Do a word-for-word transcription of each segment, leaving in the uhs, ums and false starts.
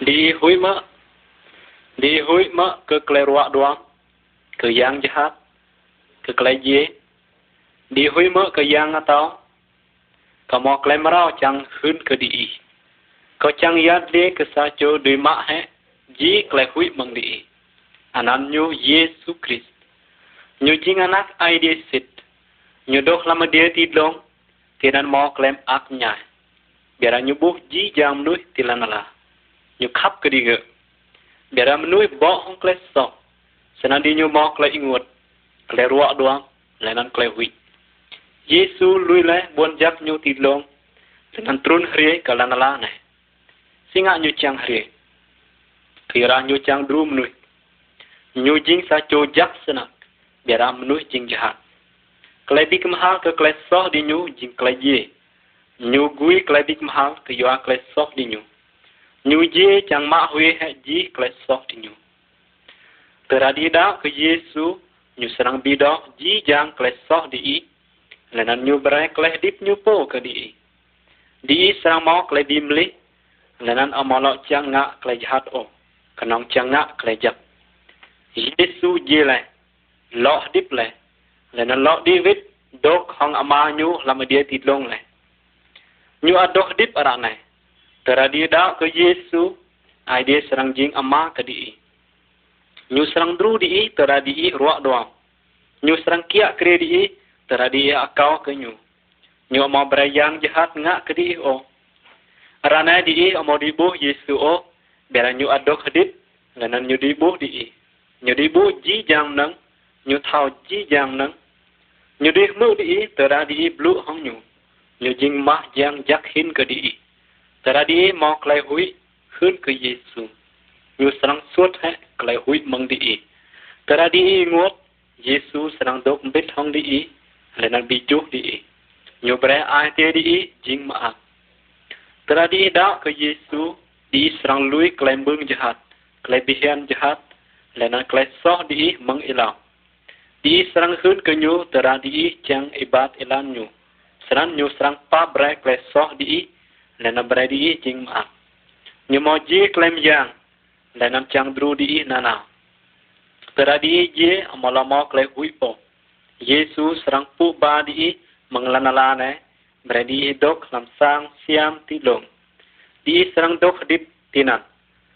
Di hui ma. Di hui ma ke kle ruak duang. Ke yang jahat. Ke kle jie. Di hui ma ke yang atau. Ka mo kle marau chang hun ke di i. Ko chang yad de ke sa cho dui ma he. Ji kle hui mang di i. Anan nyu Yesu Christ. Nyu jing anak ai de sit. Nyu dok lama dia tidlong. Tinan mo kle ak nyai. Biara nyu buh ji jam lui tilanala. Nhu khắp cái đi ngựa. Để ra nuôi bỏ không kle sọ. Sẽ năng đi nhu mò kle inguột. Kle ruộng đoan. Lại năng kle huyết. Giê-xu lui lẽ buôn giáp nhu tít lông. Sẽ năng trốn hề cả lana la này. Sẽ ngạ nhu chàng hề. Khi ra nhu chàng đrum nuôi. Nhu dính xa chô giáp sẽ năng. Để ra nuôi chinh jahat. Kle đi kâm hào kê kle sọ đi nhu dính kle dê. Nhu gui kle đi kâm hào kê yoa kle sọ đi nhu. Nhu dê chẳng mạ huê hẹ dì kle sọc đi nhu. Từ ra đi đá kê Giê-xu nhu sáng bì đó dì giang kle sọc đi ý. Lên ăn nhu bè kle dịp nhu bô kê đi ý. Đi ý sáng mò kle bìm lì. Lên ăn ấm lọ chàng ngạ kle hát ổ. Kê nông chàng ngạ kle dập. Giê-xu dê lè. Lọ dịp lè. Lên ăn lọ đi vít. Đốc hông ấm á nhu làm đế tít lông lè. Nhu á đốc dịp á rạ này. Teradi da ke Yesu ai dia serang jing ama ke di nyu serang dru di teradi ruak doang nyu serang kia kre di teradi akau ke nyu nyu mau berayang jahat ngak ke di o rana di mau dibuh Yesu o bera nyu adok hadit lanan nyu dibuh di nyu dibuh ji jang nang nyu thau ji jang nang nyu dih mu di teradi blu hong nyu nyu jing mah jang jak hin ke di. Tại ra đi mò kle hui hơn cái Giê-xu. Nhu sáng suốt hẹn kle hui mong đi ý. Tại ra đi ngốt Giê-xu sáng đốt bít hông đi ý. Lên năng bị chút đi ý. Nhu bè ai tê đi ý dính mà ạc. Tại ra đi đạo cái Giê-xu đi sáng lui kle mương jahat. Kle bihen jahat. Lên năng kle sót đi ý mong ý lào. Đi sáng hơn cái nhu tại ra đi ý chàng ý bát ý lan nhu. Sáng nhu sáng pa bè kle sót đi ý. Lên nằm bè đi chính mạng. Nhưng mà dễ kèm giang. Lên nằm chàng đru đi nà nào. Từ ra đi dễ mà là mọc lại hủy bộ. Giê-xu sáng phụ ba đi mừng là nà là nè. Bè đi đốc làm sang siam tí lộn. Đi sáng đốc đếp tí nà.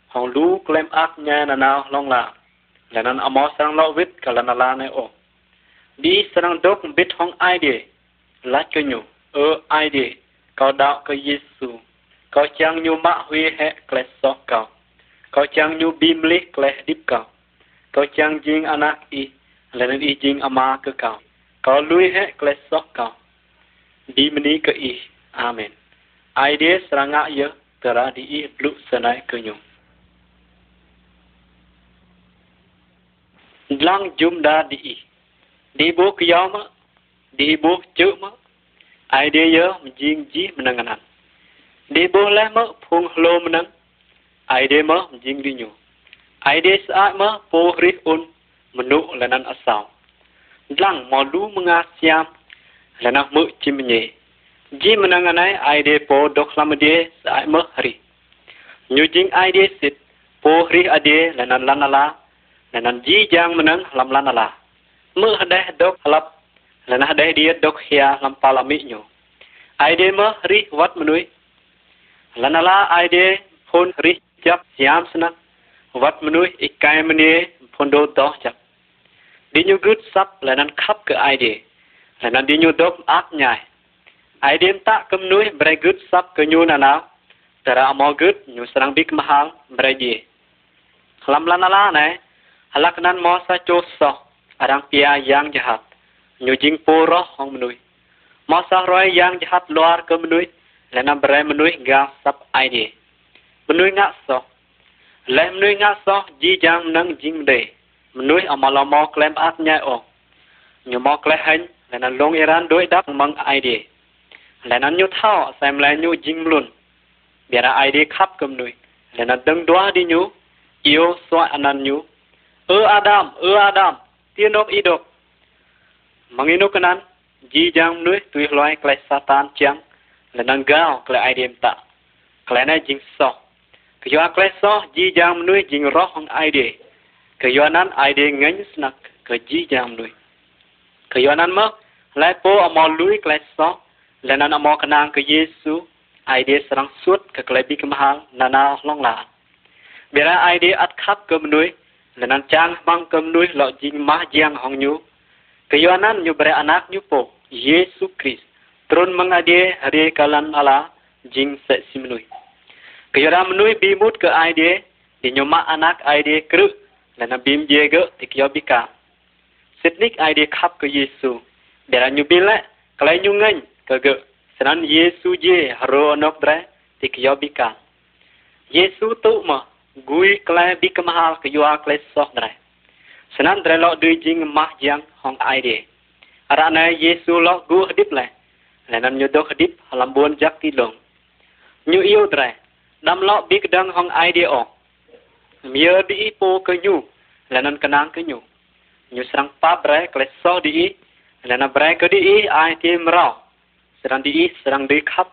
Hồng lũ kèm ác nha nà nào lòng là. Lên nằm ấm sáng lọ vít cả là nà là nè ổ. Đi sáng đốc biết hông ai đi. Lá cho nhủ. Ơ ai đi. Có đạo có Giê-xu. Có chàng nhu mạ huy hẹ kle sọ cao. Có chàng nhu bìm lì kle điếp cao. Có chàng dinh anak y. Lên y dinh ama cơ cao. Có lui hẹ kle sọ cao. Đi mini cơ y. Amen. Ai đế sáng ngã yớ. Tờ ra đi y lụ sơ nai cơ nhu. Lăng dùm đá đi y. Đi bố kì yó mơ. Đi bố chữ mơ. Ai đế yớ mjing ji mnang anan. Đế bố lé mơ phung hlo mnang. Ai đế mơ mjing đi nhu. Ai đế sá mơ phô rít un mnu lè nan asao. Dlang mò lú mga siam lè nan mơ chim nhé. Ji mnang anay ai đế phô đok lam đế sá mơ hri. Nhu jing ai đế sit phô rít a đế lè nan lan ala. Lè nan ji jang mnang lam lan ala. Mơ đế đok halap. Lần hạt đế đế đốc hìa làm pala mỹ nhu. Ai đế mơ rì vắt mơ nuôi. Lần là ai đế phôn rì chắp siam sân. Vắt mơ nuôi ít cái mơ nế phôn đô đó chắp. Đi nhu gứt sắp lần ăn khắp cơ ai đế. Lần ăn đi nhu đốc ác nhai. Ai đế tạ cơm nuôi bè gứt sắp cơ nhu nà nào. Tờ ra mò gứt nhu sáng bích mà hăng bè đế. Làm lần là này. Hà lạc năn mò xa chô sọ. Hà đang pia yang jahat. Nhu jing po roh hong menui. Masa roh yang jahat luar ke menui. Lena berai menui ga sab aide. Menui ngak soh. Leh menui ngak soh ji jang nang jing de. Menui amala mo klem at nyai o. Nhu mo klehen. Lena long iran doi dap mang aide. Lena nhu thao sem lai nhu jing mlun. Biara aide khap ke menui. Lena deng doa di nhu. Iyo soa anan nhu. E adam, e adam. Tienok idok. Mangino kanan ji jang nuôi tuy loài kle satan chang là năng gao kle ai đêm tạ kle na jing so Kaya kleso ji jam nui jing rohong aide. Kaya nan aide ngany snak ka ji jam nui. Kaya nan mok lai po amol lui kleso la nan amok nang ka Yesu aide sarang suot ka klebi kemahal nana long la. Bera aide at khap ka nui la nan chang bang ka nui lo jing mah jiang hong nyu. Kaya nan nyu bere anak nyu po Yesu Kristus tron mangade hari kalan ala jing se simnui. Kaya ram nui bimut ke aide di nyoma anak aide kruk lana bim jege di kyo bika. Setnik aide khap ke Yesu. Dera nyubile kalai nyungany ke ge. Senan Yesu je haro nok dre di kyo bika. Yesu tu ma gui kalai bika mahal ke yua kalai soh dre. Senan dre lo dui jing mah jang hong aide. Arana Yesu lo gu hadip le. Lana nyudok hadip halambuan jak tilong. Nyu iyo dre. Nam lo big dang hong idea o. Mia di po ke nyu, lanan kanang ke nyu. Nyu serang pa brai kleso di, lanan brai ke di ai ti mrao. Serang di serang di khap,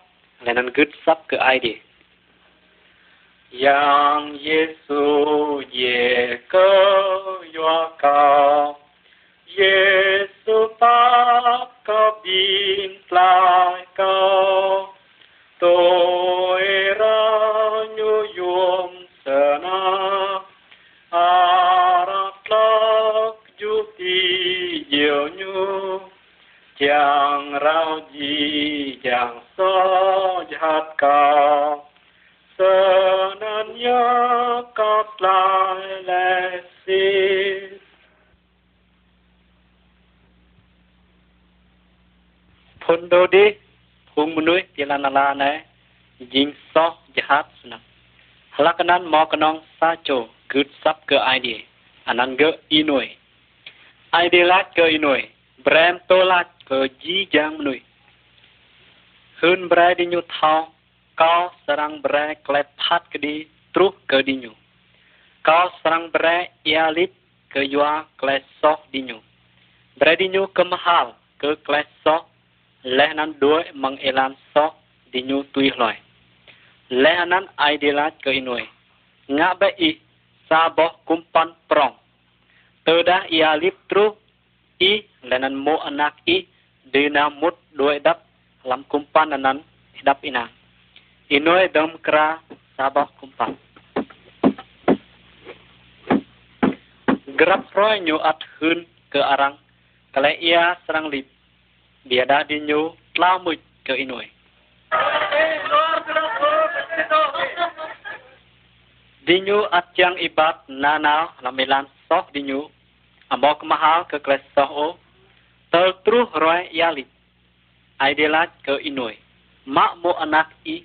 lanan gud sap ke idea. Yang Yesu ye ke yo ka. Yesu pa ka bin lai ka. Tôi ra như yom sana arat lak ju ti dieu nyu chang rao ji chang so jhat ka sanan ya ka lai le si phun do đi hung munui tilanala này jing so jahat senang halakanan mo kanong sacho good sap ke idea anan ge inoi idea lat ke inoi brem tolat ke ji jang munui hun brai di nyu thau ka sarang brai klet phat ke di truk ke di nyu ka sarang brai ialit ke yua klet so di nyu brai di nyu ke mahal ke klet so leh nan duoi mang elan so di nyu tui hloi lehanan idealat ke inoi nga ba i sabo kumpan prong toda ia lip tru i lenan mo anak i dinamut doi dap lam kumpan anan hidap ina inoi dam kra sabo kumpan grab roi nyu at hun ke arang kale ia serang lip biada di nyu tlamuj ke inoi. Dinyu atyang ibat nana lamelan soh dinyu amok mahal ke kles soh o tertruh roy yalit aidelat ke inoi mak mo anak i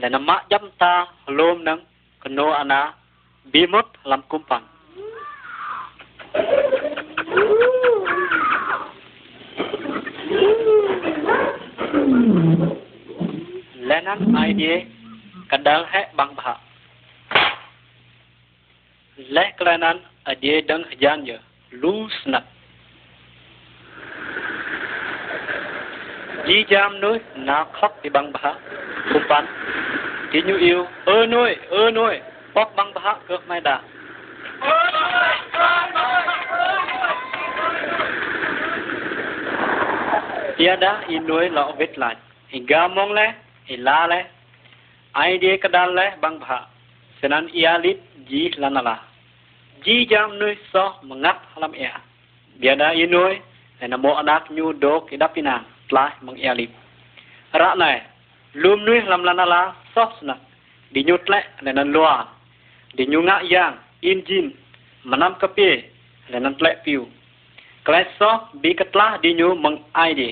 lena mak jam ta lom nang keno ana bimot lam kumpang lena aide kadal he bang bha leh klanan ade dang janja lu snap ji jam noi na khok ti bang bha kumpan ti nyu yêu ơ noi ơ noi pok bang bha ke mai da tiada inoi lo vet lai hingga mong le ila le ai de kadal le bang bha senan ialit ji lanala ji jam noi so mangap halam ia biada inoi na mo anak nyu dok idapina tlah mang ialit ra nai lum noi lam lanala so sna di nyu tle na lua di nyu nga yang injin manam kapi na nan tle piu klai so bi katlah di nyu mang ai de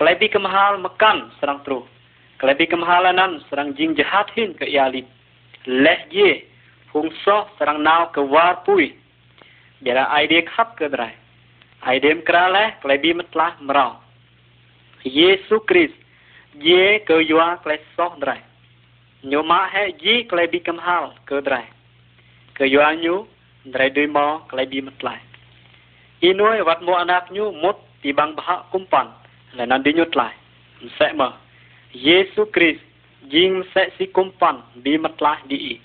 klai bi kemahal makan serang tru klai bi kemahalanan serang jing jahat hin ke ialit leh ye hung so sarang nao ke war pui biara aide khap ke drai aidem kra leh klebi matlah mrao Yesu Kristus ye ke yua kle so drai nyoma he ji klebi kamhal ke drai ke yua nyu drai dui mo klebi matlah inoi wat mo anak nyu mot ti bang bha kumpan lenan dinyu tlai se ma Yesu Kristus jing sẽ si kumpan bi matlah di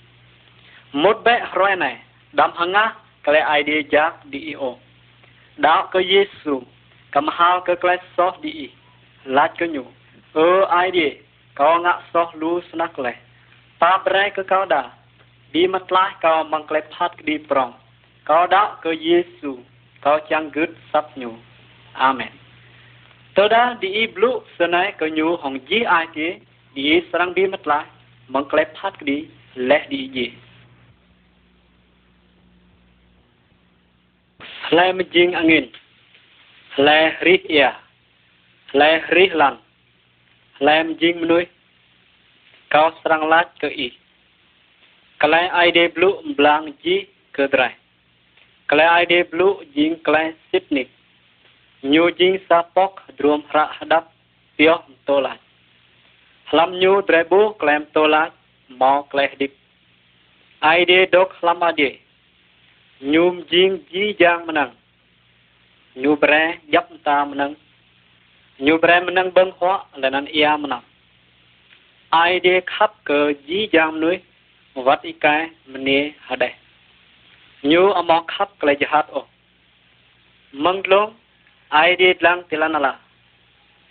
một bé roene dam hanga kle idea jak di o da ke yesu kam hal ke kle so di lat ke nyu e idea ko nga so lu snak le pa pre ke ka da bi matlah ka mang kle phat di prong ka da ke yesu ka chang gut sap nyu amen toda di blue senai ke nyu hong ji ai ke di serang bi matlah mang kle phat di leh di ji leh mejing angin, leh rih ia, leh rih lan, leh mejing menui, kau serang lat ke i, kelai ide blue belang ji ke drai, kelai ide blue jing kelai sipni, nyu jing sapok drum rak hadap pioh tolat, lam nyu drebu kelai tolat mau kelai dik, ide dok lam ade. Nhum jing ji jang menang, nhu bre yap ta menang, nhu bre menang beng hoa lenan ia menang. Ai de khap ke ji jang nui vat ikai meni hade. Nhu amok khap kle jahat o. Meng long ai de lang tilanala.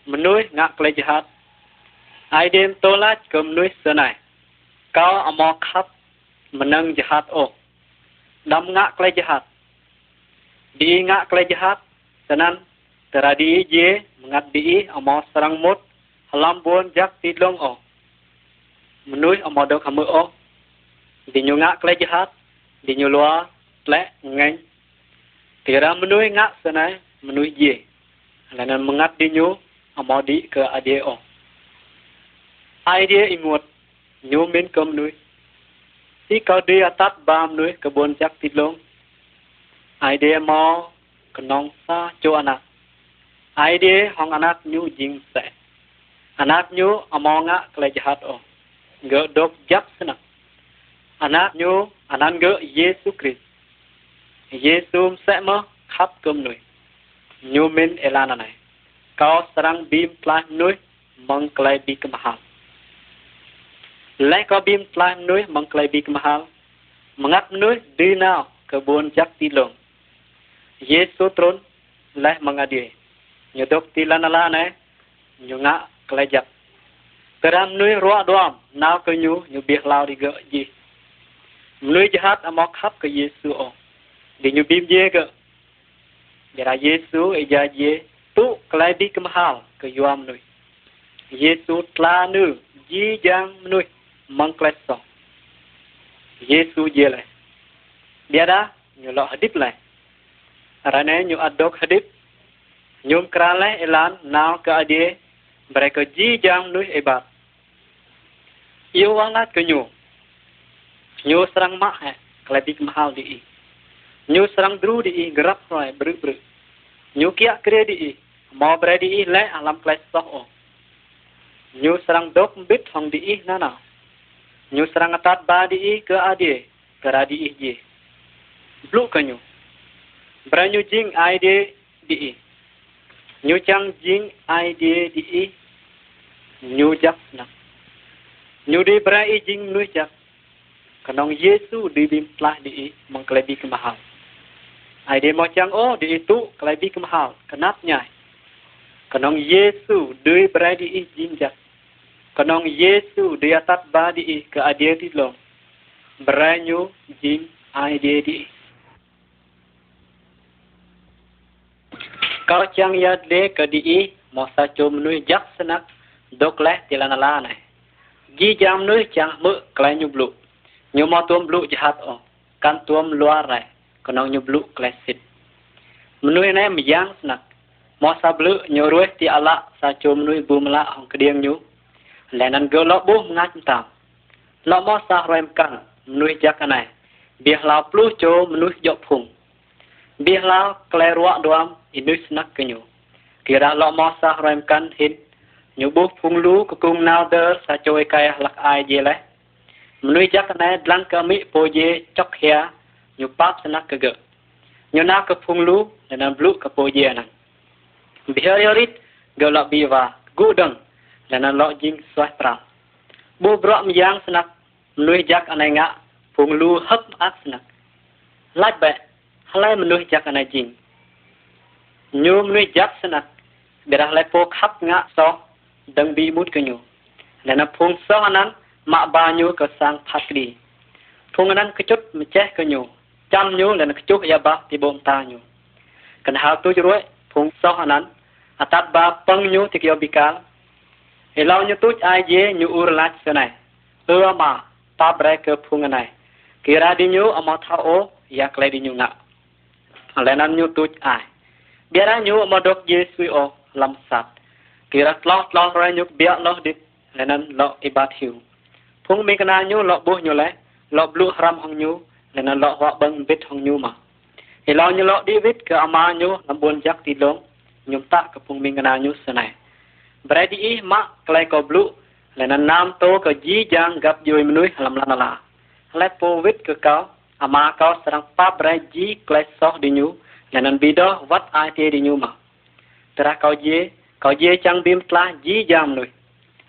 Menui ngak kle jahat. Ai de tolat ke menui senai. Kau amok khap menang jahat o. Dam ngak kle jahat. Di ngak kle jahat. Senan teradi je mengat di amo serang mut. Halam buon jak tidlong o. Menui amo dok hamu o. Di nyu ngak kle jahat. Di nyu lua tle ngeng. Tira menui ngak senai menui je. Lanan mengat di nyu amo di ke ade o. Ide imut. Nyu min ke menui. Si kau dia tat bam nuôi kebun jak tidlong. Ai dia mau kenong sa cho anak. Ai dia hong anak nyu jing se. Anak nyu among ngak kle jahat o. Ge dok jak senang. Anak nyu anan ge Yesu Kris. Yesu se mo khap kum nuôi. Nyu min elana nai. Kau serang bim plah nuôi mong kle bi kemahal. Lai có bim pla núi mong clay bi mahal mangap núi đi nào ke bon jak ti long Yesu tron lai mangadi nyodok ti lanala ne nyunga clay jak teram núi ro doam nào ke nyu nyu bi lao di ge ji núi jahat amok khap ke Yesu o di nyu bim je ke dera Yesu e ja je tu clay bi mahal ke yuam núi Yesu tla nu ji jang núi mang klet so Yesu jele dia dah nyolo hadip lai arane nyu adok hadip nyum krale elan nau ka ade mereka ji jang lui ebat iu wangat ke nyu nyu serang mak eh klebik mahal di nyu serang dru di gerap roi beruk beruk nyu kia kre di mau beradi le alam klet so o nyu serang dok bit hong di nana nyu serang atat ba di ke ade ke radi je bluk ke nyu branyu jing ide di nyu chang jing ide di nyu jak na nyu di brai jing nyu jak kanong Yesu di bim plah di mengklebi ke mahal ide mo chang o di tu klebi ke mahal kenap nyai kanong Yesu di brai di jing jak kanong Yesu dia tat ba di ke ade di long branyu jing ide di kau chang yat le ke di mosa chom nu jak senak dok le tilanala nai ji jam nu chang mu klai nyu blu nyu mo tom blu jahat o kan tom luar rai kanong nyu blu klasit menu nai myang senak mosa blu nyu ruih ti ala sa chom nu bumla ang kediang nyu lenan go lo bu ngat tam lo mo sa rem kan nui jak kanai bia la plu cho mnu jok phung bia la kle ruak doam inus nak kenyu kira lo mo sa rem kan hin nyu bu phung lu ko kung nau der sa choi kai lak ai je le mnu jak kanai dlang ka mi po je chok hia nyu pap sanak ka ge nyu na ka phung lu lenan blu ka po je nan bia yorit go lo biwa gudang lana lo jing swah pra bố bỏm yang snak nuôi jack anh ngã phùng lu hấp ác snak lại bẹ lại nuôi jack anh jing nhôm nuôi jack snak để lại phô hấp ngã so đừng bị mút cái nhôm để nó phùng so anh mạ ba nhôm cái sang phát đi phùng anh cái chút mà chết cái nhôm chăm nhôm là nó cái chút ya ba thì bom ta nhôm cần hào tôi rồi phùng so anh atat ba pang nhôm thì kêu bị cản Hãy subscribe cho kênh Ghiền Mì Gõ Để không bỏ lỡ những video hấp dẫn Berarti mak kelai kau blue, lena nam to ke jijang gap jui menui halam lala. Lepo wit ke kau, ama kau serang pap berarti kelai soh dinyu, lena bido wat ati dinyu mah. Terah kau je, kau je cang bim telah jijang menui.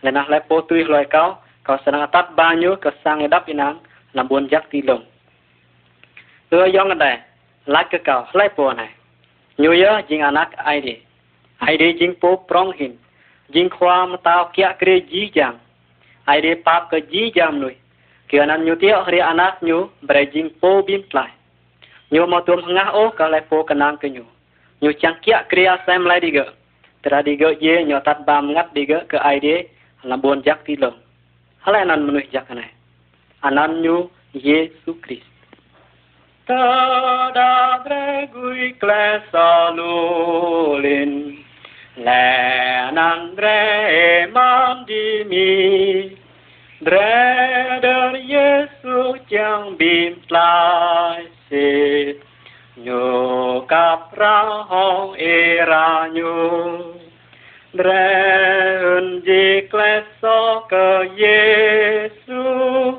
Lena lepo tuih loy kau, kau serang atat banyu ke sang edap inang lambun jak tilong. Tua yong ada, lak ke kau lepo nai. Nyuya jing anak aide, aide jing po pronghin. Jing khoa mà tao kia kre ji jang, ai để pap ke ji jang nuôi, kia nan nhu tiệu re anak nhu, bre jing po bim tlai, nhu mau tuom ngah o ka lai po kanang ke nhu, nhu chang kia kre asem lai diga, tra diga ye nhu tat bam ngat diga ke ai để làm buồn jack ti lom, halai nan menuh jack này, anan nhu Yesus Christ. Ta da bre gui kle salulin. Lè nang rè mong đi mi Rè đờ Giê-xu chẳng bìm lại xịt Nhu cặp ra hông ê ra nhu Rè ơn dì klet so cơ Giê-xu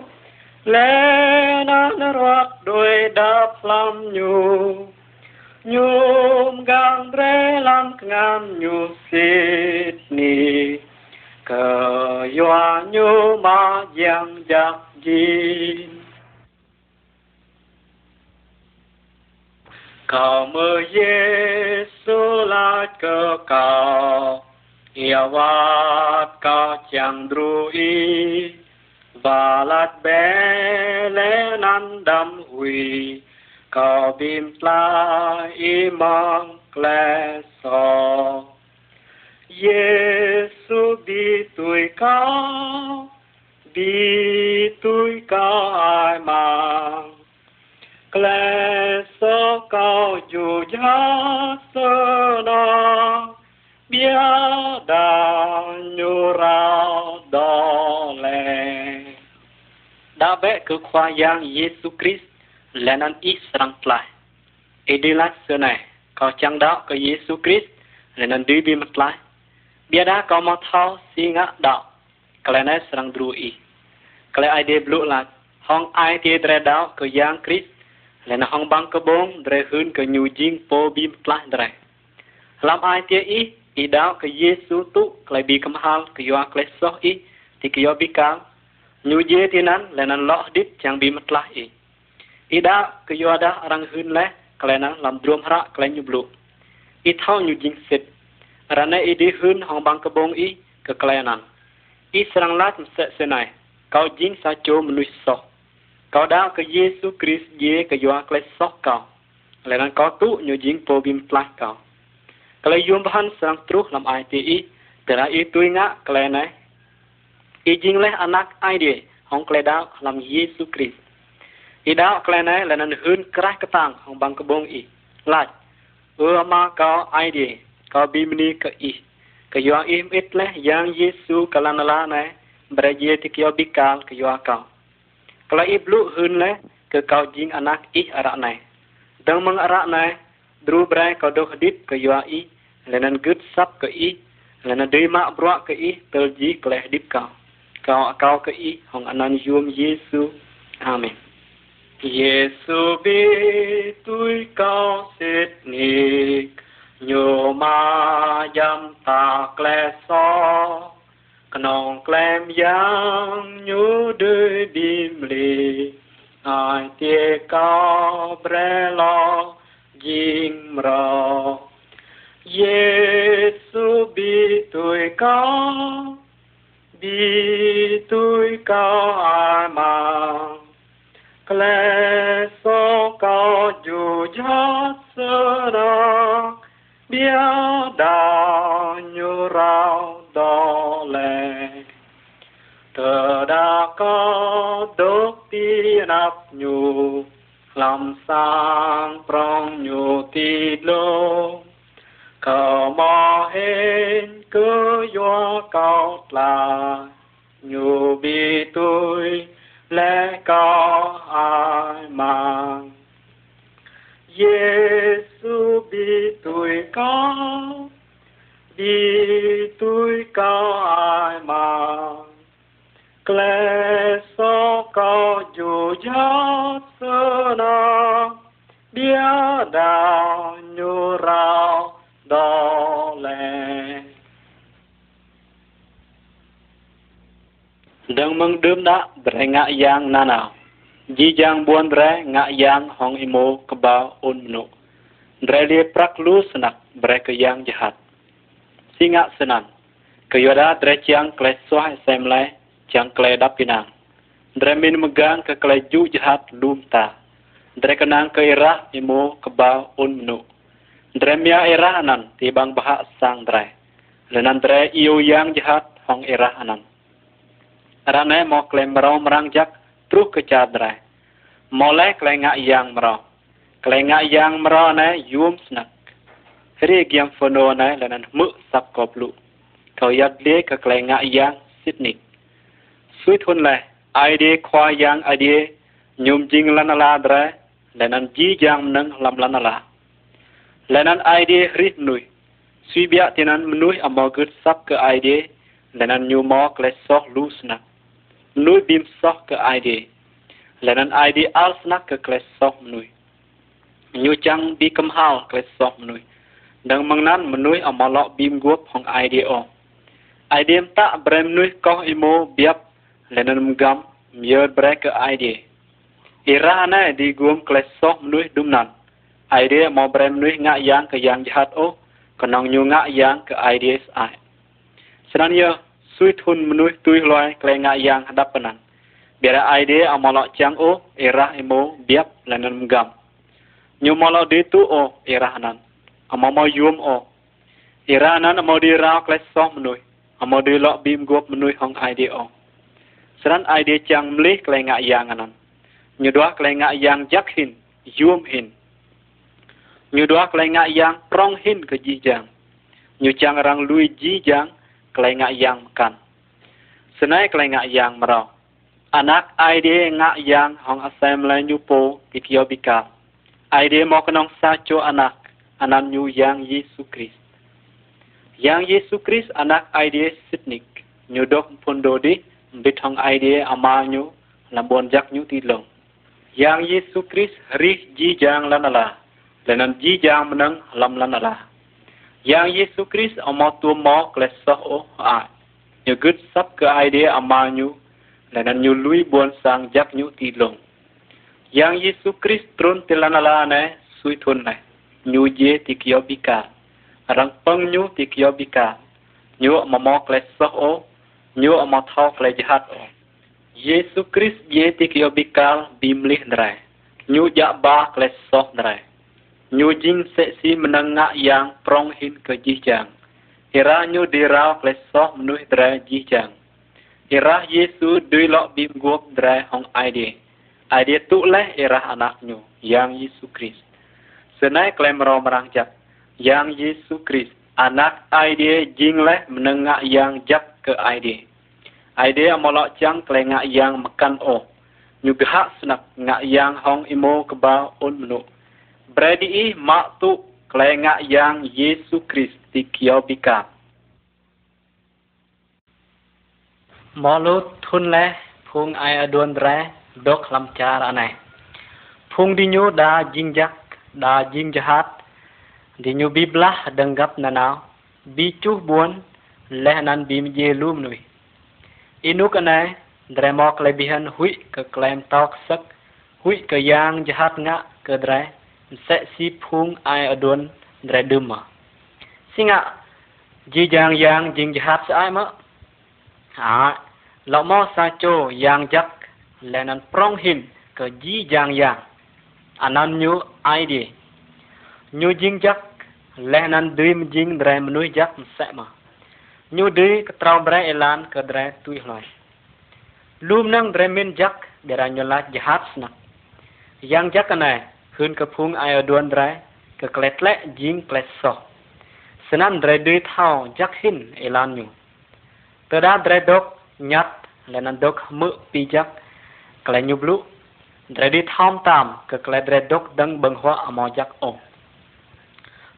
Lè nang rọt đuôi đập lắm nhu Nhum gang rê lăng ngam nhu xít ni Cờ yoa nhu ma giang giặc dìn Cờ mơ Giê-xu la cơ cao Ia vát cao chàng đru y Và lát bé lê năn đâm huy Kau bim tla imang kleso Yesu bitui kau Bitui kau aimang Kleso kau jujasana Biada nyurau dole Dabek kekuayaan Yesus Kristus là nên ít sang lại, ý đi lại xưa này, có chăng đó có Giêsu Christ là nên đi bìm lại, biết đã có một thao xin ngã đạo, cái này sang đuổi, cái ai đi blue là hong ai thì tre đạo có Giêsu Christ là nên hong băng cơ bông tre hơn có nhiều dính po bìm lại tre, làm ai thì ý ý đạo có Giêsu tu cái bị cầm hal cái do cái số ý thì cái do bị cản, nhiều dễ thì năn là nên lọ đít chẳng bìm lại ý. Ida kejuada orang hunle kelena lam drum hara kelen nyublu. Ithau nyujing sit. Rana ide hun hong bang kebong i ke kelenan. I serang lat mse senai. Kau jing saco menuis sok. Kau da ke Yesu Christ ye kejua kele sok kau. Kelenan kau tu nyujing po bim plak kau. Kele yum bahan serang truh lam I T I. Tera itu inga kelena. Ijing leh anak ide hong keleda lam Yesu Christ. Ý đạo cái này là nên hướng cái tang hong bang cái bông ý lại ưa mà có ai đi có bim ni cái ý cái do im ít lẽ yang Giêsu cái là là này bây giờ thì kêu bị can cái do cậu cái là ít lũ hơn lẽ cái cậu dính anak ý ở đó này đang mang ở đó này đủ bảy cậu đốt đít cái do ý là nên gút sắp cái ý là nên đi mạ bọa cái ý từ gì cái đít cậu cậu cậu cái ý hong anan yum Giêsu amen Yesu bitui kau sitnik Nyo ma jam tak leso Nong clam yang nhu du bim li ai tie cao bre lo jing ro Yesu bi tui cao bi tui cao ai ma cle so cao ju ja sơ ra bia da nhu rao đó lệ thờ đã có đốt ti nắp nhu làm sang prong nhu ti lô khờ mò hên cứ do cao là nhu bi tôi lẽ có ai mang Giêsu bi tôi có đi tôi cao ai mà cle so cao dù gió sơ na bia đào nhu rào đo lè đừng mừng đơm đã bre ngã giang na nào di giang buôn bre ngã giang hong imo kebao un nu bre li prak lu senak bre ke yang jahat Singa senan, kayuada dre chiang kle soai semle chiang kle dapinang. Dre min megang ke kle ju jahat lumta. Dre kenang ke irah imu kebau unnu. Dre mia irah anan tibang bahak sang dre. Lenan dre iu yang jahat hong irah anan. Rane mo kle merau merangjak truh keca dre. Mole kle ngak yang merau. Kle ngak yang merau ne yum senak. Ri giam phono này là nên mực sắp cọp lụ, khẩu yết lê các lệ ngã giang Sydney. Suy thôn này, ai đi khoa giang ai đi nhung jing lan la dre, là nên dí giang nâng làm lan la. Là nên ai đi rít nuôi, suy bia thì nên nuôi âm mơ gứt sắp cái ai đi, là nên nhung mò cái sóc lú snack, nuôi bim sóc cái ai đi, là nên ai đi al snack cái sóc nuôi, nhung chăng bị cầm hào cái sóc nuôi. Đang mang năn menuy ở mỏ lọ bim guop hong ideo. Idem ta brem nuy ko imo biap lenum gam mier break ide. Ira na di guom kleso nuy dumnan. Ide mo brem nuy ngak yang ke yang jahat o kanong nyu ngak yang ke ides ai. Senan ye sui thun menuy tuy loy kle ngak yang hadap penan. Biara ide amolok chang o ira imo biap lenum gam. Nyu molo de tu o ira hanan. Amo mo yum o irana na mo di ra kles so mnoi amo di lo bim gop mnoi hong ide o sran ide chang mle kle nga yang anan nyu dua kle nga yang jak hin yum hin nyu dua kle nga yang prong hin ke ji jang nyu chang rang lui ji jang kle nga yang kan senai kle nga yang mro anak ide nga yang hong asem le nyu po kityobika ide mo knong sa cho anak anan nyu yang Yesus Kristus. Yang Yesus Kristus anak idea Sydney. Nyu dok pondo di bit hong idea ama nyu lambon jak nyu ti long. Yang Yesus Kristus ri ji jang lanala. Lenan ji jang menang lam lanala. Yang Yesus Kristus ama tu mo klesoh o a. Nyu gut sap ke idea ama nyu lenan nyu lui bon sang jak nyu ti long. Yang Yesus Kristus tron telanala ne sui thon ne. Nhu ye tikyobika rang pang nhu tikyobika nhu mamok le so o nhu amathok le jahat o Yesus Kristus ye tikyobika bimlih ndrai nhu ja ba le so ndrai nhu jing se si menanga yang prong hin ke jijang ira nhu dirau le so mnuh ndrai jijang ira Yesus dui lok bim guop ndrai hong ide ide tu leh ira anak nhu yang Yesus Kristus Senai klaim rom rangjak yang Yesus Kristus anak ide jingleh menengak yang jak ke ide ide amolok chang klengak yang mekan o nyugha senak ngak yang hong imo keba un menu bredi mak tu klengak yang Yesus Kristus tikyobika malut thun leh phung ai adon dre dok lam char anai phung dinyu da jingjak da jing jahat di nyu biblah denggap nanau bi chu buon lehnan bim je lum nui Inukana dremok lebihan hui ke klaim tok sak hui ke yang jahat nga ke dre se si phung ai adun dre duma singa ji yang yang jing jahat sai ma a lo mo sa cho yang jak lenan prong hin ke ji yang yang anan nyu ai di nyu jing jak lenan dream jing dre mnu jak se ma nyu de ke trau dre elan ke dre tui hloi lum nang dre min jak dera nyola jahat sna yang jak kana hun ke phung ai adun dre ke kletle jing kleso senam dre de thao jak hin elan nyu tada dre dok nhát lenan dok mự pi jak kle nyu blu dre de tham tam ke kle dre dok dang bang hoa amo jak om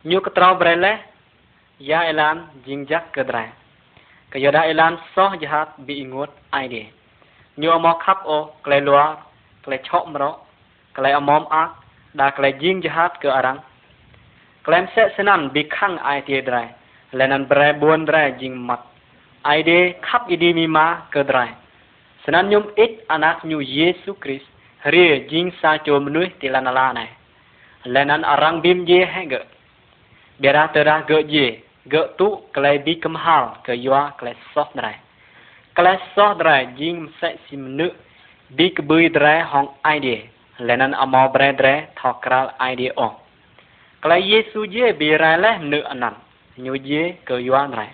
nyu ke trau dre le ya elan jing jak ke dre ke yoda elan so jahat bi ngot ai de nyu amo khap o kle lua kle chok mro kle amom a da kle jing jahat ke arang klem se senan bi khang ai tie dre lenan bre buon dre jing mat ai de khắp đi mi ma cơ drai sanan nhum ít anak nyu Jesus Christ rie jing sa cho mnui tilanala này lenan arang bim je he ge bera tera ge je ge tu klai bi kem hal ke yua klai sof drai klai sof drai jing se sim nu bi ke bui drai hong ai de lenan amo bre drai thokral ai de o klai Jesus je bi rai le nu anan nyu je ke yua drai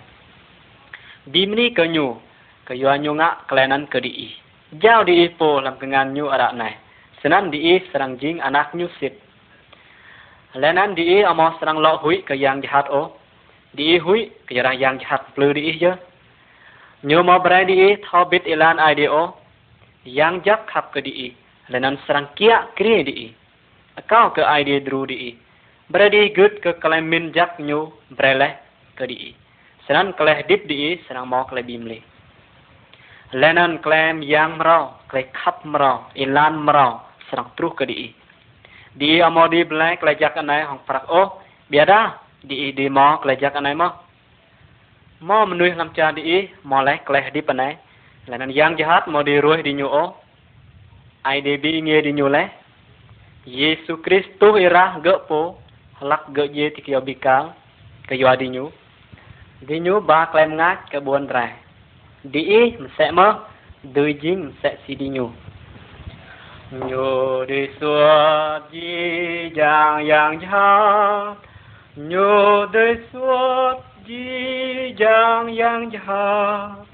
bimni ka nyu ka yua nyu nga klenan ka di jao di po lam kengan nyu ara nai senan di serang jing anak nyu sit lenan di amo serang lo hui ka yang jahat o di hui ka yara yang jahat plu di je nyu mo brai di thobit elan ai di o yang jak khap ka di lenan serang kia kri di akau ka ai di dru di brai di gut ka klemin jak nyu brai le ka di senan kleh dip di serang mau kleh bimli lenan klem yang mro kleh khap mro ilan mro serang truh ke di di amo di blai kleh jak anai hong prak o biada di di mau kleh jak anai mo mo menuih lam cha di mo leh kleh dip anai lenan yang jahat mo di ruih di nyu o ai di bi nge di nyu leh Yesus Kristus irah ge po halak ge je ti kyo bikal ke yo di nyu đi nhu ba klem ngát ke buon drai di i sẽ mơ đuôi jing sẽ si đi nhu nhu đi suat ji jang yang jahat nhu đi suat ji jang yang jahat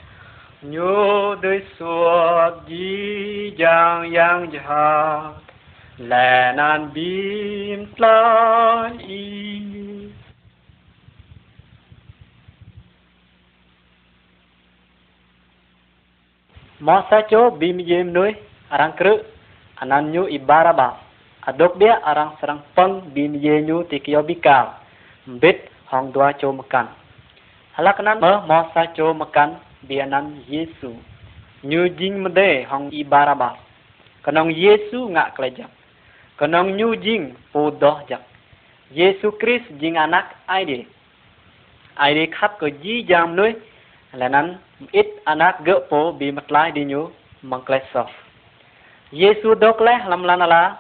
nhu đi suat ji jang yang jahat lẽ nan bim tla i Mosacho bim jem noi arang kru ananyu ibaraba adok dia arang serang peng bim yenyu tikyobikal bit hong dua cho makan halaknan mosacho makan bianan Yesu nyu jing mede hong ibaraba kanong Yesu ngak klejak kanong nyu jing podoh jak Yesu Kristus jing anak aide aide khap ko ji jam noi lenan ít anak gỡ po bị mất lái đi nhu mang kle sof Yesu dok leh lam lanala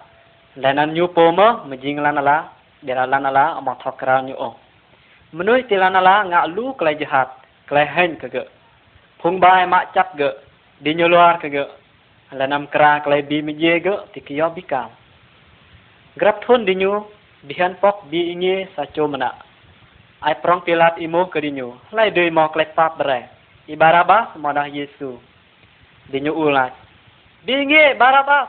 lenan nhu po mơ mà jing lanala dera lanala mà thọc ra nhu o menui ti lanala ngạ lu kle jahat kle hen ke gỡ phung bai mạ chap gỡ đi nhu luar ke gỡ lenam kra kle bi mi je gỡ ti kyo bi kam grab thun đi nhu bihan pok bi nge sa cho mana ai prong pilat imo ke di nhu lai dei mo kle pap dre Ibarabas modah Yesu dinyu ulat bingi Barabas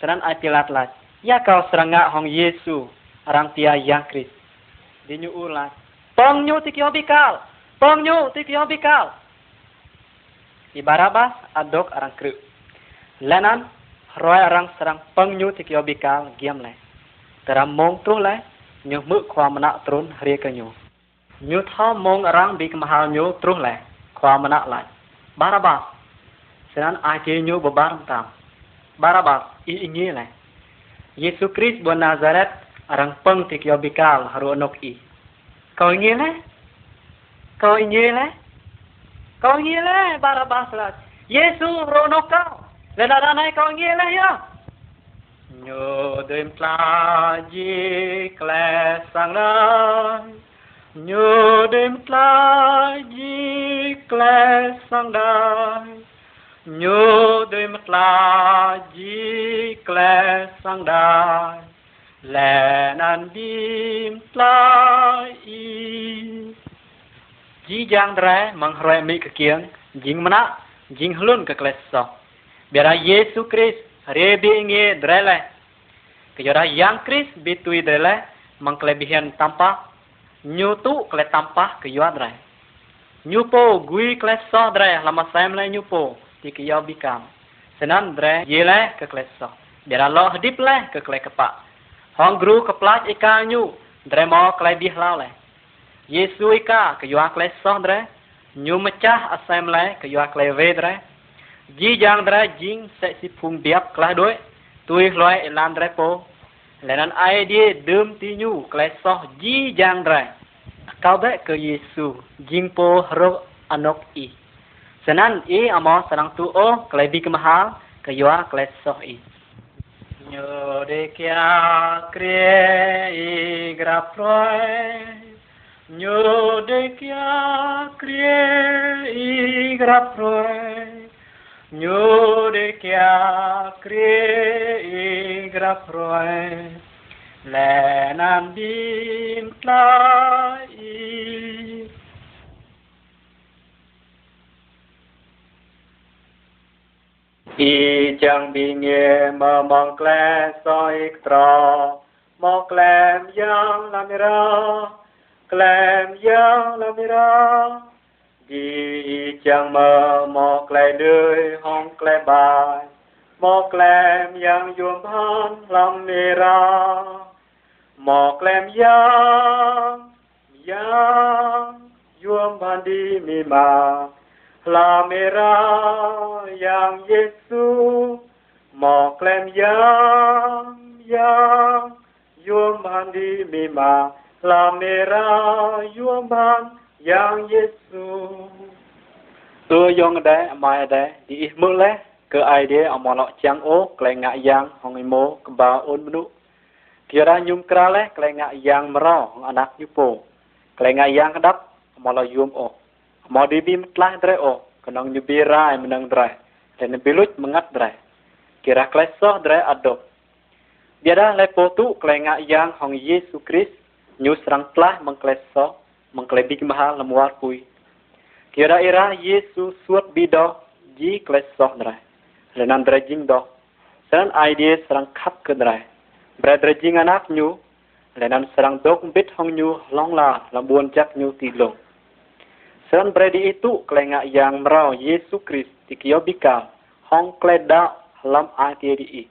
seran ai pilat lat ya kau serangak hong Yesu arang tia yang Kristus dinyu ulat pongnyu tikyo bikal pongnyu tikyo bikal Ibarabas adok arang kru lenan roi arang serang pongnyu tikyo bikal giam le teram mong tu le nyu mu khwa mana trun hrie ka nyu nhu tho mong rang bi kmahal nhu truh le khwa mana lai Barabas senan ake nhu babar tam Barabas i ngi le Yesu Kristus bo Nazareth arang peng ti kyo bikal haru nok i kau ngi le kau ngi le Kau ngile Barabas lah. Yesus rono kau. Lenaranai kau ngile ya. Nhớ đêm tla di kle sang đai. Nhớ đêm tla di kle sang đai. Nhớ đêm tla di kle sang đai. Lè nan đêm tla y. Di giang đre mang hre mi kieng. Jing mana jing hlun ke kle so. Biara Yesus Kristus Rebi nge drele, kejora yang Kris bitui drele mengkelebihan tampah, nyutu kle tampah kejora drele, nyupo gui kle so drele lama saya mle nyupo tiki yo bikam, senan drele yele ke kle so, biara loh dip le ke kle kepa, honggru keplat ika nyu drele mau kelebih lau le, Yesu ika kejora kle so drele, nyu mecah asem le kejora kle ve drele. Di yang dra jing sẽ si phung biap kla doi tui loi lan dra po lenan ai di dum ti nyu kla so di yang dra kau be ke Yesu jing po ro anok i senan i amo sarang tu o kla bi ke mahal ke yoa kla so i nyo de kia kre i gra proi nyo de kia kre i gra proi Nhu de kia kri i grap roi le nan bim tla i. I chang bi nghe mơ mong kle so ik tra mong klem yang la mira klem yang la mira. Di chang mơ mò kle đuôi hong kle bài mò klem yang yuom han lam mira mò klem yang yang yuom han di mi ma la mira yang Yesu mò klem yang yang yuom han di mi ma la mira yuom han yang Yesu tu yong da mai da di mu le ke ai de amolok chang o klengak yang hong imo keba un menu kira nyum kra le klengak yang mero anak yupo klengak yang kedap amolok yum o mo di bim tlah dre o kenong nyubira menang dre dan bilut mengat dre kira kleso dre adop biada le potu klengak yang hong Yesu Kristus nyu serang tlah mengkleso mengklebik mahal lemuar kui. Kira-ira Yesus suat bido ji klesoh nerai. Renan drejing do. Senan idea serang kap ke nerai. Berdrejing anak nyu. Renan serang dok bit hong nyu long la labuan jak nyu tilong. Senan beredi itu kelengak yang merau Yesus Kristus tikiobika hong kleda lam atiri.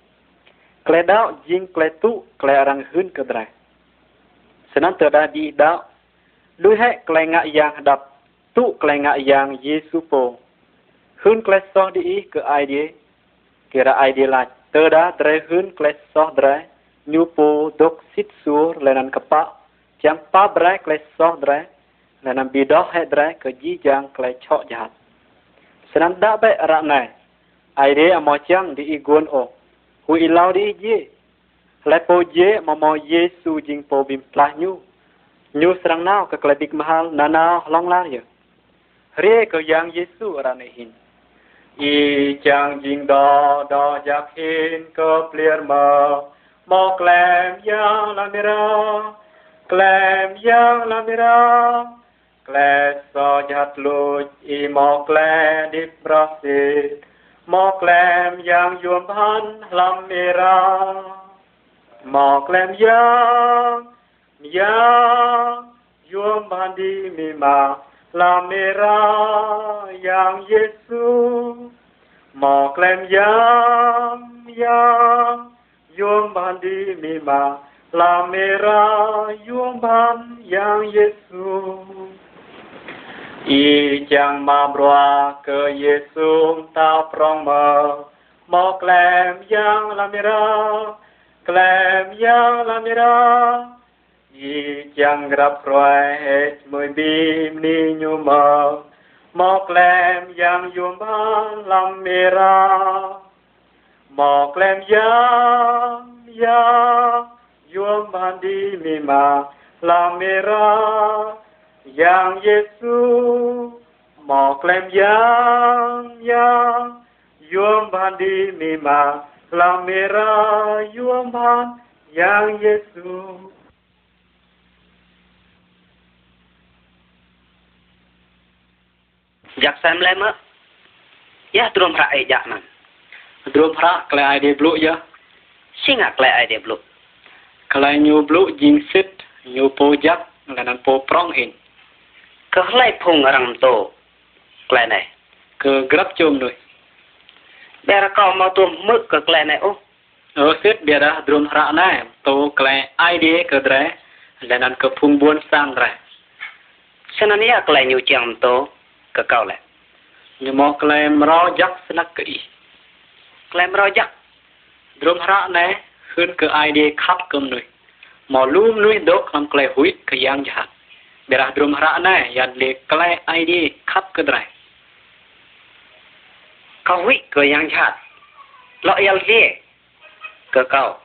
Kleda jing kletu klerang hun ke nerai. Senan teradi da Lui hek klengak yang hadap, tu klengak yang Yesu po. Hun klesoh diih ke aidie, kira aidie laj. Teda dre hun klesoh dre, nyupo dok sit sur lenan kepak. Jang pa bre klesoh dre, lenan bidoh hek dre ke jijang klecok jahat. Senan dak bek raknai, aidie amocang diih guon o. Hui ilau diih je, lepo je mamo Yesu jing po bimplah nyu. Nhu serang nao ke kelebik mahal nanao long la ya. Rie ke yang Yesu ranehin. I chang jing do do jakhin ke plier mo. Mo klem yang la mira. Klem yang la mira. Kle so jahat luj i mo kle dip brasit. Mo klem yang yuom han lam mira. Mo klem yang. Yang yuom handi mima la mera yang Yesu mo klem yang yang yuom handi mima la mera yuom han yang Yesu i chang ma broa ke Yesu ta prong mo mo klem yang la mera klem yang la mera I chang grab roi hết mười bim ni nhu mơ một lem giang dùm bán lâm mê ra, một lem giang giang dùm bán đi mì mà lâm mê ra, giang Giê-xu, một lem giang giang dùm bán đi mì mà lâm mê ra, dùm bán giang Giê-xu. Giặc xem lên á, ya drum ra ai giặc nè, drum ra cái ai đẹp lụt ya, xin ngạc cái ai đẹp lụt, cái nhiều lụt dính xít, nhiều po giặc, cái năn po prong in, cái lại phung răng tổ, cái này, cái grab chôm rồi, bây giờ còn mau tuôn mực cái này ô, ở xít bây giờ drum ra này, tổ cái ai đẹp cái đấy, cái năn cái phung buôn sang rồi, xin anh ya cái nhiều chàng tổ. Cái câu này nhưng mà cái màu giặc sẽ là kỹ cái màu giặc drum ra này hơn cái ai đi khắp cơm nuôi mà luôn nuôi đốt làm cái huýt cái giang giặc để ra drum ra này dành để cái ai đi khắp cái này câu huýt cái giang giặc loại ai đi cái câu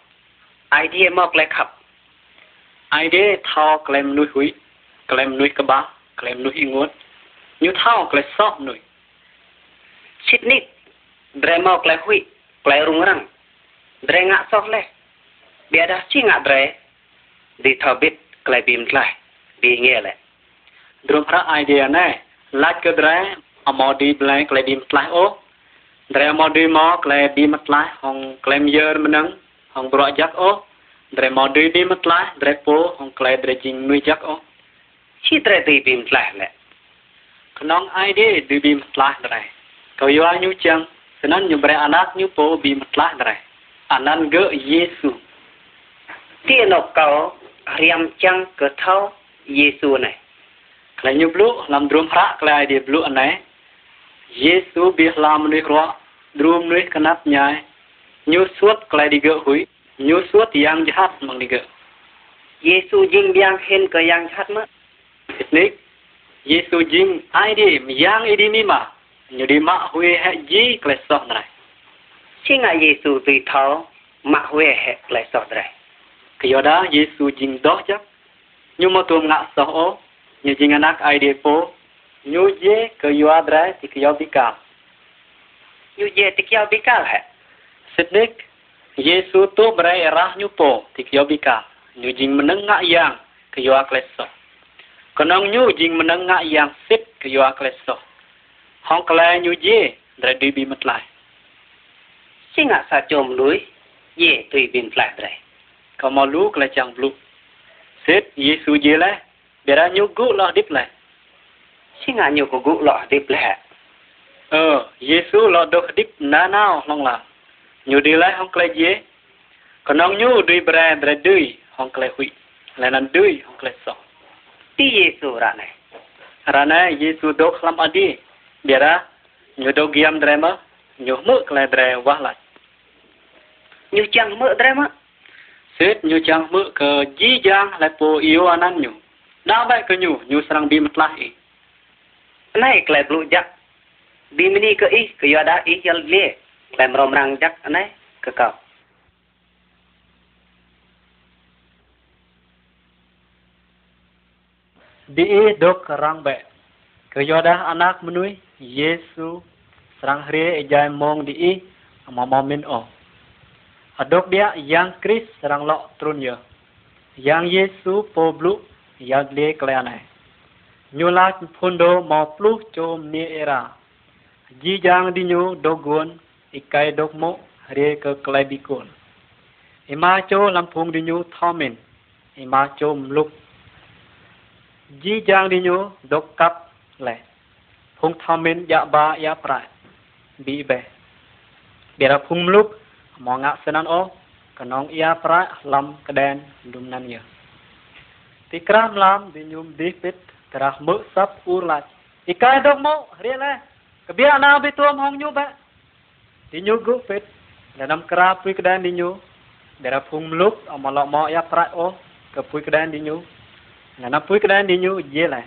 ai đi mà cái khắp ai đi thao cái nuôi huýt cái nuôi cá ba cái nuôi ngỗn như thao cái sọp nổi, xịt nít, đẻ mọc cái huy, cái rung răng, đẻ ngã sọp lẹ, bia đá chi ngã đẻ, đi thao bít cái bìm lại, bì nghe lẹ, drum ra idea này, lát cái đẻ, mò đi lại cái bìm lại ô, đẻ mò đi mò cái bìm lại, hòng cái miếng mình nâng, hòng bọ giặc ô, đẻ mò đi bìm lại, đẻ po, hòng cái đẻ chim nuôi giặc ô, chi đẻ đi bìm lại lẹ. Nong ai đi đi bìm lại này, cậu yêu anh như chăng, thế nên như vậy anh như po bìm lại này, anh ăn gỡ Giêsu, tiền nộp cậu riêng chăng cỡ thâu Giêsu này, là như blue làm drum ra cái đi blue này, Giêsu biết làm nuôi cỏ, drum nuôi cái nát nhảy, như suốt cái đi gỡ húi, như suốt yang jahat mang đi gỡ, Giêsu dinh yang hen cái yang jahat mà, nick. Giêsu dính ai đi, miang ai đi mi mà, nhiều đi mạ huê hệ gì cái sọt này. Xin ngài Giêsu tùy tháo mạ huê hệ cái sọt này. Cái do đó Giêsu dính đó chắc, nhưng mà tuồng ngã sọt, nhiều dính anh ai đi phố, nhiều dễ cái do đó thì cái do bị cào, nhiều dễ thì cái do bị cào hệ. Sít nick, Giêsu tu bray ra nhiều po thì cái do bị cào, nhiều dính mình nâng ngã yang cái do cái sọt. Còn ông nhu dính mà nâng ngã yang xít cái dọa cái sọ. Hong cái nhu dê, rồi đi bì mất lại. Xin ngã xa chồm lưới, dê tùy bìm lại rồi. Còn màu lũ cái chẳng lũ. Xít, dê xu dê lê, bè ra nhu gũ lọ đếp lại. Xin ngã nhu gũ lọ đếp lại. Ờ, dê xu lọ đốt đếp ná nào lòng là. Nhu đi lại hong cái dê. Còn ông nhu đi bè rồi đi, hong cái hủy. Lại nằm đi, hong cái sọ. Ti Giêsu ra này, ra này Giêsu đốt làm ở đi, biết ra, nhiều đốt giam đệm á, nhiều mực lại đệm vác lại, nhiều chàng mực đệm á, xếp nhiều chàng mực cờ dí giang lại po yêu anh ăn nhiều, đau vậy cờ nhiều nhiều sang bìm lại, này lại lụi giặc, bìm đi cờ ít cờ yada ít yal lê, lại mồm răng giặc này cờ cào. Di dok rang be kejodah anak menui Yesu serang hri ejai mong di amamin o adok dia yang Kris serang lok trun ye yang Yesu poblu yang le kleane nyula phundo mo plu chom ni era ji jang di nyu dogon ikai dok mo hri ke klai bikon ema cho lampung di nyu thomin ema cho mluk dì giang đi nhô đốc cắp lẹ phung thao mến dạ ba dạ prại bị bè bè ra phung lúc mò ngạ sân ăn ô cả nông dạ prại lắm cái đèn đùm năn nhờ tí kram lắm đi nhôm đi phít cả ra mỡ sắp u lại tí cái đốc mộ riêng lẹ cả bia nào bị tuông hông nhô bè đi nhô gốc phít là nằm cả ra phùi cái đèn đi nhô bè ra phung lúc mà lọ mò dạ prại ô cả phùi cái đèn đi nhô. Ngana pui kran di nyu je lai.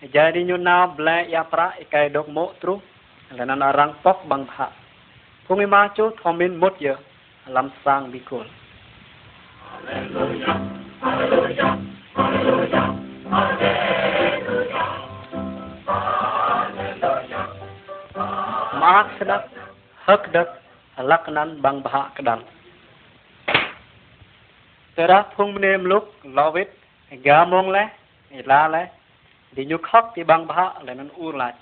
Jadi nyuna ble ya pra ikai dok mo tru lanan arang pok bang ha. Kung imachu thomin mot ye lam sang bikul. Haleluya. Haleluya. Haleluya. Haleluya. Haleluya. Maak sedak hak dak laknan bang bah kedang. Tera phung nem luk lovit gamong le la le đi nhúc khóc thì bằng bạc lại nó u lại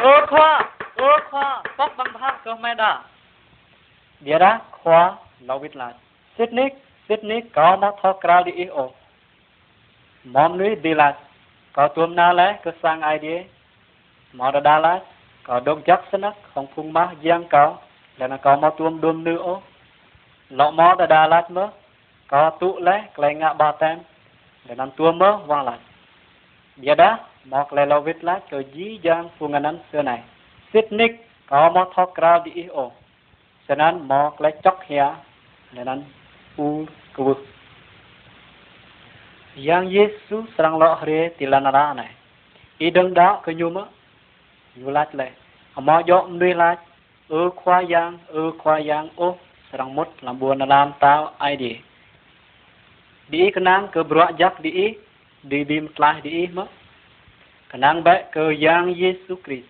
ô khoa ô khoa tóc bằng bạc cơ mày đã bia ra khoa lâu biết lại xít nick xít nick có nó thọ cào đi ô món núi đi lại có tuôn na lấy cơ sang ai đi mỏ đá lại có đông chắc xí nấc không phun má giang cáo lại nó có mỏ tuôn đùm nữ ô lọ mỏ đá lại mớ có tụ lấy lại ngã ba tem lại nó tuôn mớ vang lại giờ đó một lệ lâu vít lá cho dí giang phù ngân anh xưa này xích nick có một thóc rau đi ô cho nên một lệ chóc hẹ nên anh u cứu giang Giêsu sang lọ hề tì lan ra này ý đừng đó cứ nhúm á nhú lát lệ mà dọn nuôi lát ư khoa giang ư khoa giang ô sang mốt làm buồn làm tao ai đi đi cái nang cứ bựa giặc đi đi bìm lại đi mất khả năng bé cơ giang Giêsu Christ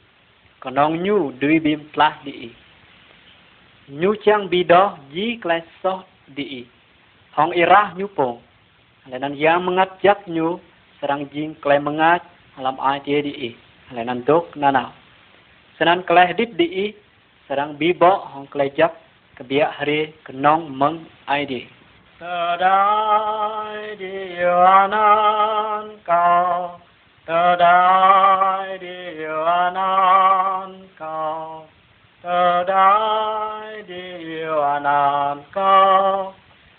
còn nong nhu đi bìm lại đi nhu chăng bi đó dí lại sót đi hong ira nhu pong là nan yang mengat jak nhu serang jing klai mengat làm ai thế đi là nan dok na nào senan klai dit đi serang bi bo hong klai jak ke bia hari kenong meng ai đi tờ đại điều an an cao tờ đại điều an an cao tờ đại điều an an cao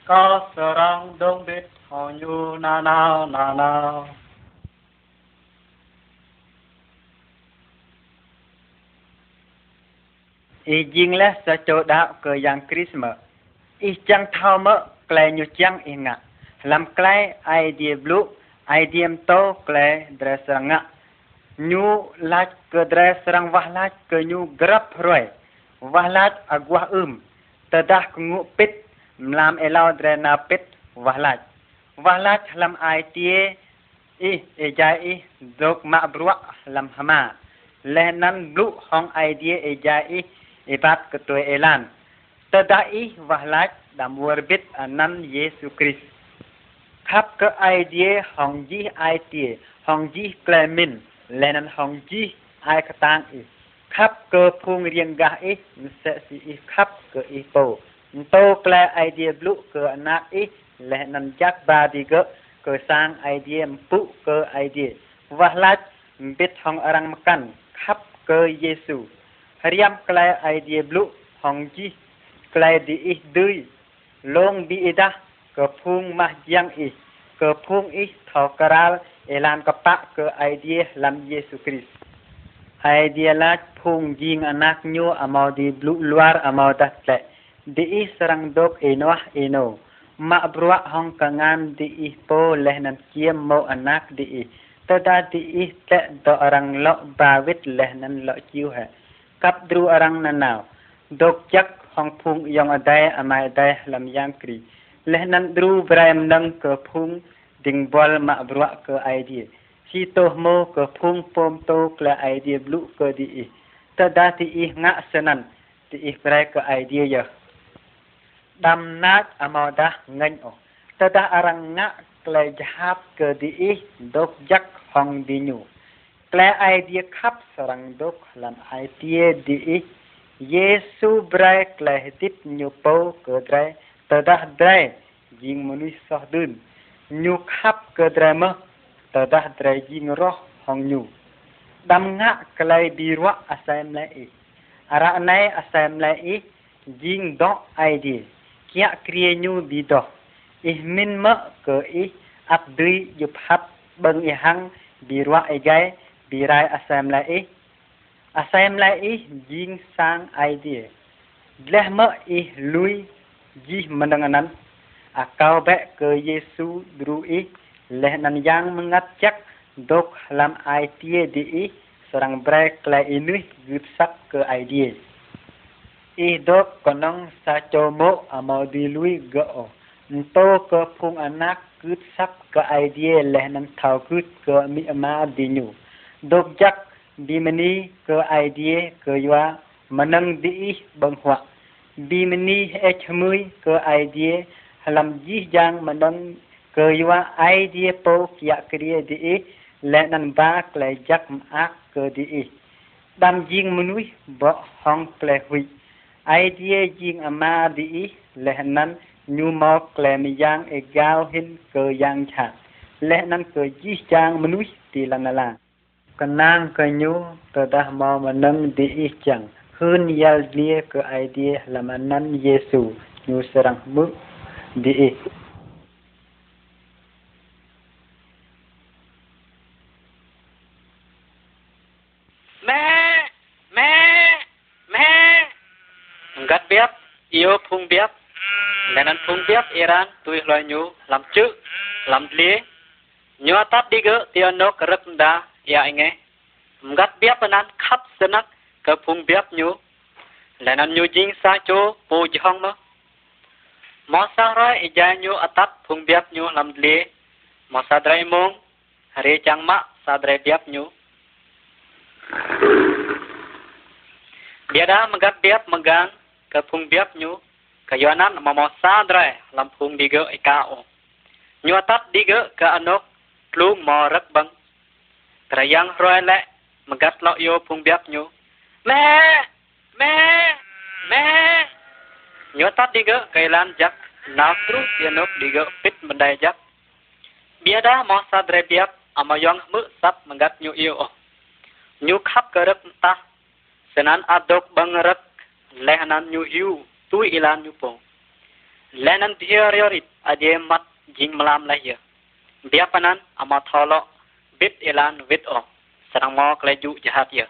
cao srang đông biết hò nhu na nào na nào ý dinh lẽ sa chỗ đạo cơ yang Christmas ý chẳng thao mơ klay nhu chang inga lam klay idea blue idea to klay dresanga nhu lach ke dress rang wah lach ke nhu grab roi wah lach agwah um tadah kungu pit mlam elaw drena pit wah lach wah lach lam idea i ejai i dok ma bruak lam hama lenan blue hong idea ejai i ibat ketue elan tadai wah lach đam orbit anan Jesus Christ khắp cái idea hong ji idea hong ji claimin lenan hong ji ai ka tang i khắp cơ phung riêng ga i sẽ si i khắp cơ i po to cla idea blue cơ na i lenan jak ba di cơ cơ sang idea pu cơ idea wa lat bit hong arang makan khắp cơ Jesus riam cla idea blue hong ji cla di i dui long bi ida ke phung mah yang is ke phung is thokral elan kapak ke idea lam Jesus Christ idea lat phung jing anak nyu amau di blue luar amau datle di is rang dok enoh eno ma brua hong kangan di is po lehnan kiem mo anak di is tada di is te do arang lo bawit lehnan lo chiu ha kap dru arang nanau dok jak hong phung yong adai amai dai lam yang kri lehnan dru braim nang ke phung ding bol ma brua ke idea si to mo ke phung pom to kla idea blue ke di ta da ti i nga senan ti i brai ke idea ya dam nat amada ngan o ta da arang nga kla jahap ke di dok jak hong dinu kla idea khap sarang dok lam idea di Yesu brai kleh dit nyupo ke drai tadah drai jing manusia sahdun nyukhap ke drai mah tadah drai jing roh hong nyu dam nga klai biwa asaim lai ara nai asaim lai jing do idea kia krie nyu bido ihmin ma ke ih abdui yuphap bang ihang biwa egai birai asaim lai asaim lai i jing sang idea leh ma i lui ji menanganan akau ba ke Yesu dru i leh nan yang mengat jak dok lam idea di seorang break la ini gipsak ke idea. I dok konong sacomo amau dilui geo. Nto ke pung anak gipsak ke idea leh nan thau gut ke mi ma dinu. Dok jak bimani ke idea ke yua menang di banghuak. Bimani echmui ke idea halam ji jang menang ke yua idea po kia kria di lẽ năn ba lẽ giặc ác cơ đi đam giang mũi bỏ hong lẽ hủy idea giang ama đi lẽ năn nhu mọc lẽ mi giang e gao hin cơ giang chặt lẽ năn cơ giết giang mũi thì là là còn nang cơ nhu cơ đã mò mà nâng đi chẳng hơn yal lia cơ idea là mà năn Giêsu nhu serang bước đi. Yêu phung biết, nên anh phung biết Iran tuy loài nhu làm chữ, làm lý, nhu tát đi gỡ tiền nó rất đa, ya anh nghe, gắt biết anh khắp dân nát, cái phung biết nhu, nên anh nhu dính xa chỗ bù chong mà, mà sao rồi giờ nhu tát phung biết nhu làm lý, mà sao đây mông, hari chẳng mạ sao đây biết nhu, biết đã mà gắt biết mà gan cái phung biếc nhú cái do nát mà mò xa rồi làm phung đi gỡ cao nhú tắt đi gỡ cái anh ốc luôn mò rất băng cái yang rồi lẽ mà gắt lọ yêu phung biếc nhú mẹ mẹ mẹ nhú tắt đi gỡ cái lan giặc náo trú yên ốc đi gỡ pít bên đây giặc bia đá mò xa rồi biếc mà yang mự sắp mà gắt nhú yêu nhú khắp cái rất ta senan adok băng rất lẽ nan nhu yêu tuy ilan nhu po lẽ nan theory adie mat jing malam leh ya biapanan ama tholo bit ilan wit o sarang mo kleju jahat ya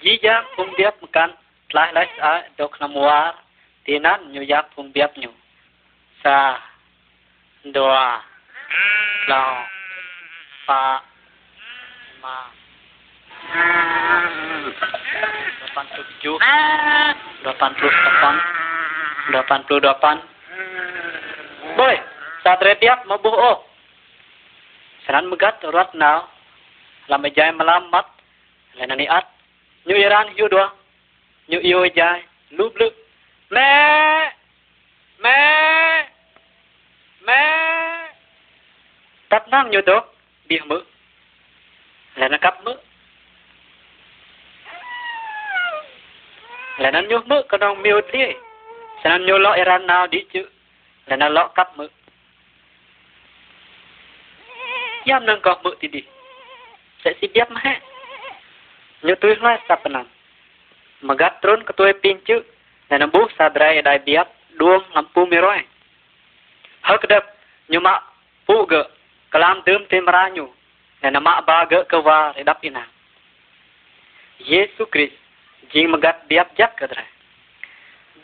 jija pung biap kan tlah lais a dok namwar tinan nhu yak pung biap nhu sa doa lao pa ma delapan puluh tujuh, delapan puluh delapan, delapan puluh delapan. Boy, saat rebiak mabuh oh. Seran megat urat now, lama jai melamat, lenani at, nyu iran hiu dua, nyu iu jai, lub lub, me, me, me. Tap nam nyu dok, bih mu, lenakap mu. Là nó nhúc mỡ con ông miêu tươi, sao nó nhô lọ Iran nào đi chứ, là nó lọ cắp mỡ. Yam nâng có mỡ thì đi, sẽ xí biếp mà. Như tôi nói sắp nằm, mà gắt trốn có tôi pin chứ, là nó bố xa đáy đại biếp, đuông làm phu mê rồi. Hớt đập, như mạ phu gỡ, cả làm tươm thêm ra nhu, là nó mạ ba gỡ cơ va để đắp đi nào. Giê-xu Christ jing magat biap jak kadra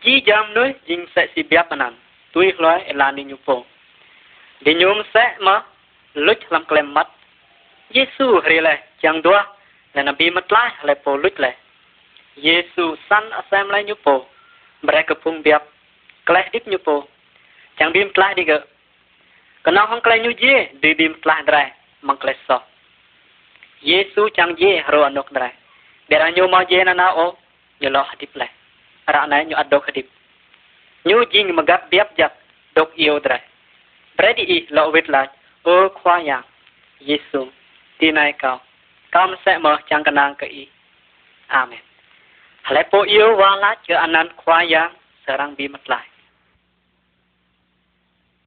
ji jam noi jing sa si biap anan tui hloi elani nyupo di nyum sa ma luch lam klemat Yesu rile chang dua na nabi matla le po luch le Yesu san asam lai nyupo mereka pung biap kleh dik nyupo chang bim tla dik kana hong kleh nyuje di bim tla drai mang kleh so Yesu chang je ro anok drai bera nyu ma je na na o nyu lo hadip le ra na nyu adok hadip nyu jing magap biap jak dok io dra bredi i lo wit la o khwa ya Yesu tinai ka kam se ma chang kanang ka i amen hale po io wa la che anan khwa ya sarang bi mat lai